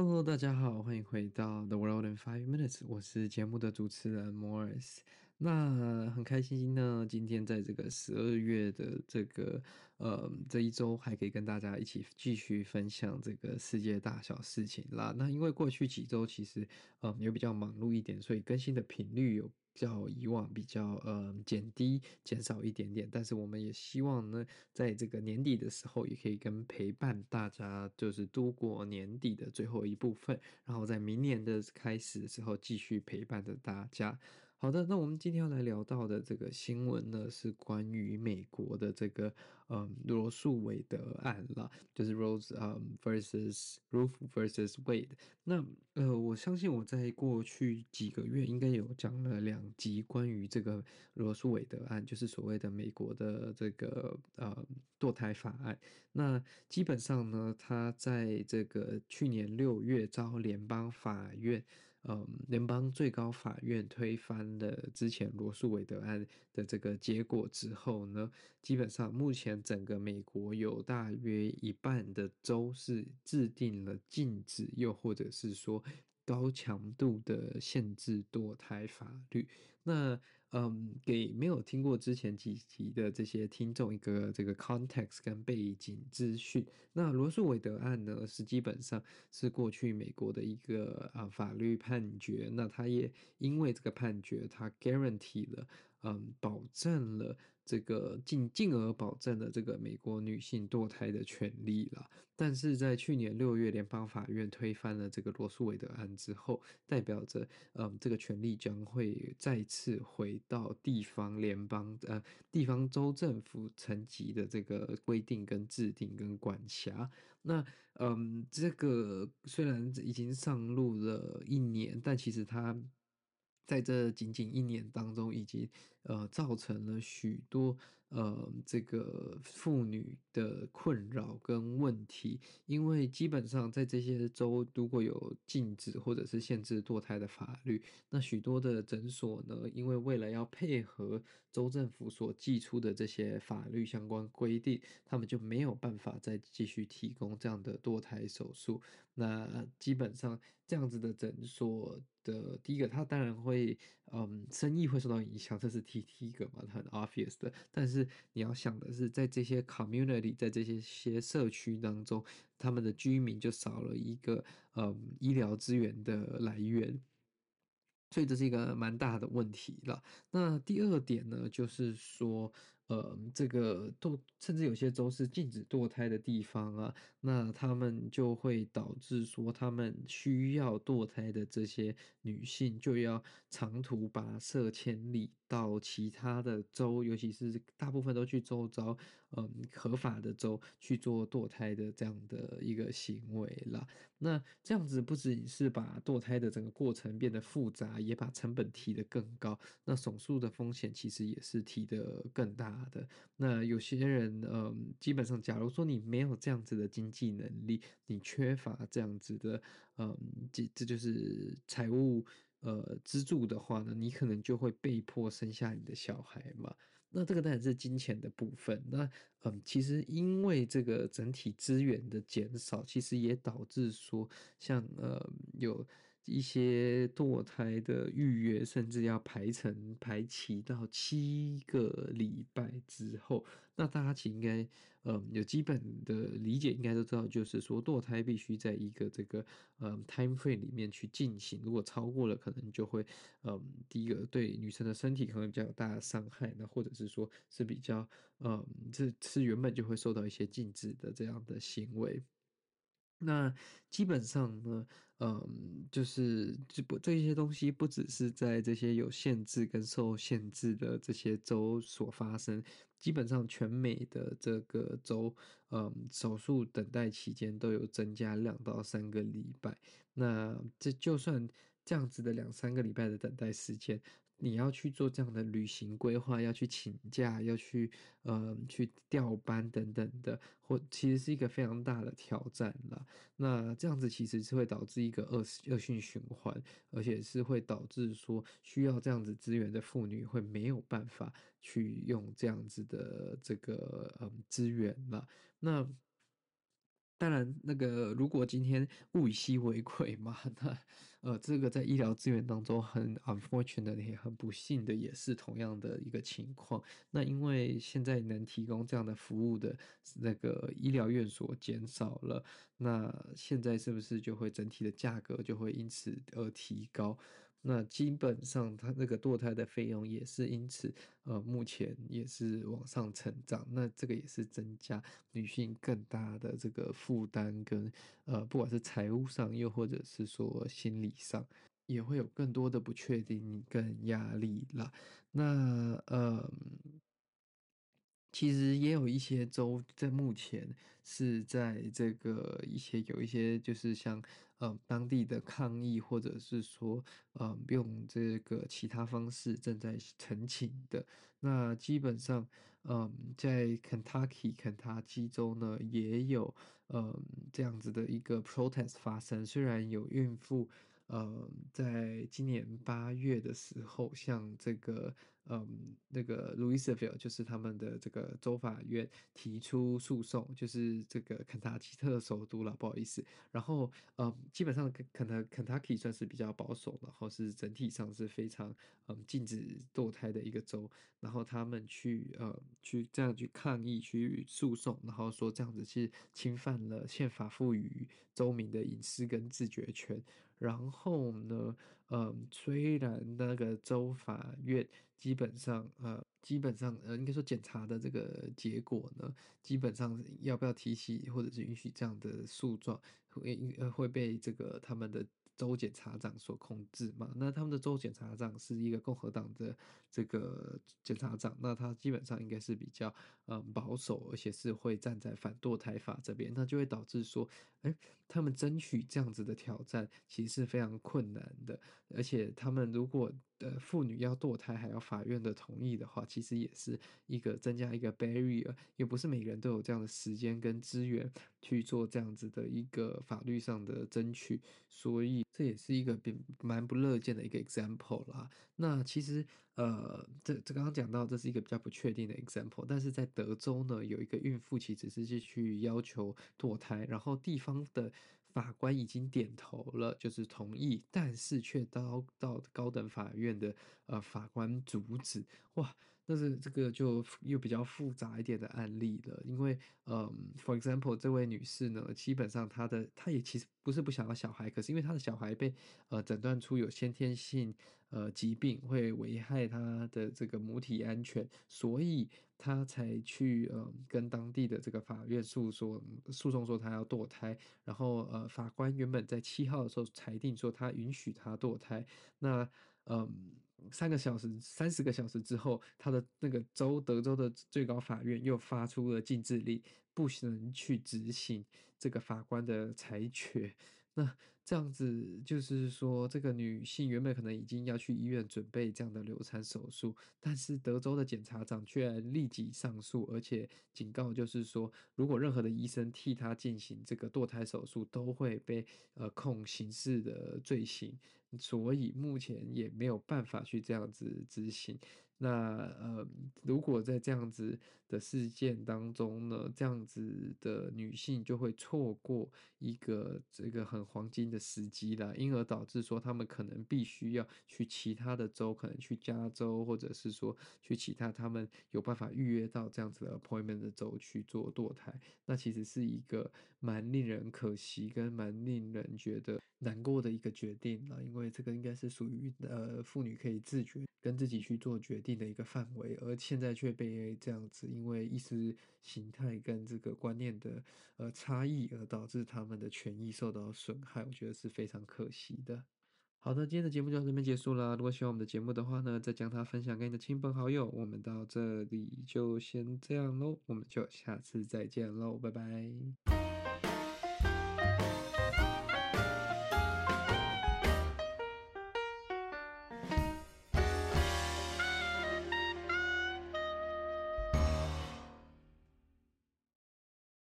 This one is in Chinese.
Hello， 大家好，欢迎回到 The World in 5 Minutes， 我是节目的主持人 Morris。那很开心呢，今天在这个12月的这一周，还可以跟大家一起继续分享这个世界大小事情啦。那因为过去几周其实有比较忙碌一点，所以更新的频率有较以往比较减少一点点，但是我们也希望呢，在这个年底的时候，也可以跟陪伴大家，就是度过年底的最后一部分，然后在明年的开始的时候继续陪伴着大家。好的，那我们今天要来聊到的这个新闻呢，是关于美国的这个罗素韦德案啦，就是 Roe vs Wade。那我相信我在过去几个月应该有讲了2集关于这个罗素韦德案，就是所谓的美国的这个堕胎法案。那基本上呢，它在这个去年6月遭联邦法院联邦最高法院推翻了之前罗素韦德案的这个结果之后呢，基本上目前整个美国有大约一半的州是制定了禁止又或者是说高强度的限制堕胎法律。那给没有听过之前几集的这些听众一个这个 context 跟背景资讯。那罗素韦德案呢，是基本上是过去美国的一个法律判决。那他也因为这个判决，他 guarantee 了保证了这个进而保证了这个美国女性堕胎的权利啦。但是在去年6月联邦法院推翻了这个罗素韦德案之后，代表着这个权利将会再次回到地方州政府层级的这个规定跟制定跟管辖。那这个虽然已经上路了1年，但其实它在这仅仅1年当中，已经造成了许多这个妇女的困扰跟问题。因为基本上在这些州，如果有禁止或者是限制堕胎的法律，那许多的诊所呢，因为为了要配合州政府所寄出的这些法律相关规定，他们就没有办法再继续提供这样的堕胎手术。那基本上这样子的诊所的第一个，他当然会生意会受到影响，这是第一个嘛，很 obvious 的。但是你要想的是，在这些 community， 在这些社区当中，他们的居民就少了一个医疗资源的来源，所以这是一个蛮大的问题啦。那第二点呢，就是说这个甚至有些州是禁止堕胎的地方啊，那他们就会导致说，他们需要堕胎的这些女性就要长途跋涉千里到其他的州，尤其是大部分都去州找合法的州去做堕胎的这样的一个行为啦。那这样子不只是把堕胎的整个过程变得复杂，也把成本提得更高，那手术的风险其实也是提得更大的。那有些人基本上假如说你没有这样子的经济能力，你缺乏这样子的这就是财务资助的话呢，你可能就会被迫生下你的小孩嘛。那这个当然是金钱的部分。那其实因为这个整体资源的减少，其实也导致说像有一些堕胎的预约甚至要排期到7个礼拜之后。那大家其实应该有基本的理解，应该都知道，就是说堕胎必须在一个这个time frame 里面去进行，如果超过了可能就会第一个对女生的身体可能比较有大的伤害，那或者是说是比较是原本就会受到一些禁止的这样的行为。那基本上呢这些东西不只是在这些有限制跟受限制的这些州所发生，基本上全美的这个州手术等待期间都有增加2到3个礼拜。那这就算这样子的2、3个礼拜的等待时间，你要去做这样的旅行规划，要去请假，要去调班等等的，其实是一个非常大的挑战啦。那这样子其实是会导致一个恶性循环，而且是会导致说需要这样子资源的妇女会没有办法去用这样子的这个资源啦。那当然，那个如果今天物以稀为贵嘛，那这个在医疗资源当中很 unfortunate 也很不幸的，也是同样的一个情况。那因为现在能提供这样的服务的那个医疗院所减少了，那现在是不是就会整体的价格就会因此而提高？那基本上它那个堕胎的费用也是因此目前也是往上成长，那这个也是增加女性更大的这个负担跟不管是财务上又或者是说心理上也会有更多的不确定跟压力啦。那其实也有一些州在目前是在这个有一些就是像当地的抗议或者是说用这个其他方式正在澄清的。那基本上在 Kentucky 肯塔基州呢也有这样子的一个 protest 发生，虽然有孕妇在今年8月的时候，像这个那个 Louisville 就是他们的这个州法院提出诉讼，就是这个肯塔基特首都了，不好意思。然后基本上肯塔基算是比较保守，然后是整体上是非常禁止堕胎的一个州。然后他们去这样去抗议、去诉讼，然后说这样子是侵犯了宪法赋予州民的隐私跟自决权。然后呢，虽然那个州法院基本上应该说检查的这个结果呢，基本上要不要提起或者是允许这样的诉状会被这个他们的州检察长所控制嘛。那他们的州检察长是一个共和党的这个检察长，那他基本上应该是比较保守，而且是会站在反堕胎法这边，那就会导致说他们争取这样子的挑战其实是非常困难的。而且他们如果妇女要堕胎还要法院的同意的话，其实也是一个增加一个 barrier， 也不是每个人都有这样的时间跟资源去做这样子的一个法律上的争取，所以这也是一个蛮不乐见的一个 example 啦。那其实这刚刚讲到这是一个比较不确定的 example， 但是在德州呢，有一个孕妇其实是去要求堕胎，然后地方的法官已经点头了，就是同意，但是却到高等法院的法官阻止。哇，但是这个就又比较复杂一点的案例了，因为for example 这位女士呢，基本上她也其实不是不想要小孩，可是因为她的小孩被诊断出有先天性疾病，会危害她的这个母体安全，所以她才去跟当地的这个法院诉讼说她要堕胎。然后法官原本在7号的时候裁定说她允许她堕胎，那30个小时之后，他的那个德州的最高法院又发出了禁制令，不能去执行这个法官的裁决。那这样子就是说，这个女性原本可能已经要去医院准备这样的流产手术，但是德州的检察长却立即上诉，而且警告就是说，如果任何的医生替她进行这个堕胎手术，都会被控刑事的罪行，所以目前也没有办法去这样子执行。那如果在这样子的事件当中呢，这样子的女性就会错过一个这个很黄金的时机啦，因而导致说他们可能必须要去其他的州，可能去加州或者是说去其他他们有办法预约到这样子的 appointment 的州去做堕胎。那其实是一个蛮令人可惜跟蛮令人觉得难过的一个决定啦，因为这个应该是属于妇女可以自觉跟自己去做决定的一个范围，而现在却被这样子因为意识形态跟这个观念的差异而导致他们的权益受到损害，我觉得是非常可惜的。好的，今天的节目就到这边结束啦。如果喜欢我们的节目的话呢，再将它分享给你的亲朋好友。我们到这里就先这样咯，我们就下次再见咯，拜拜。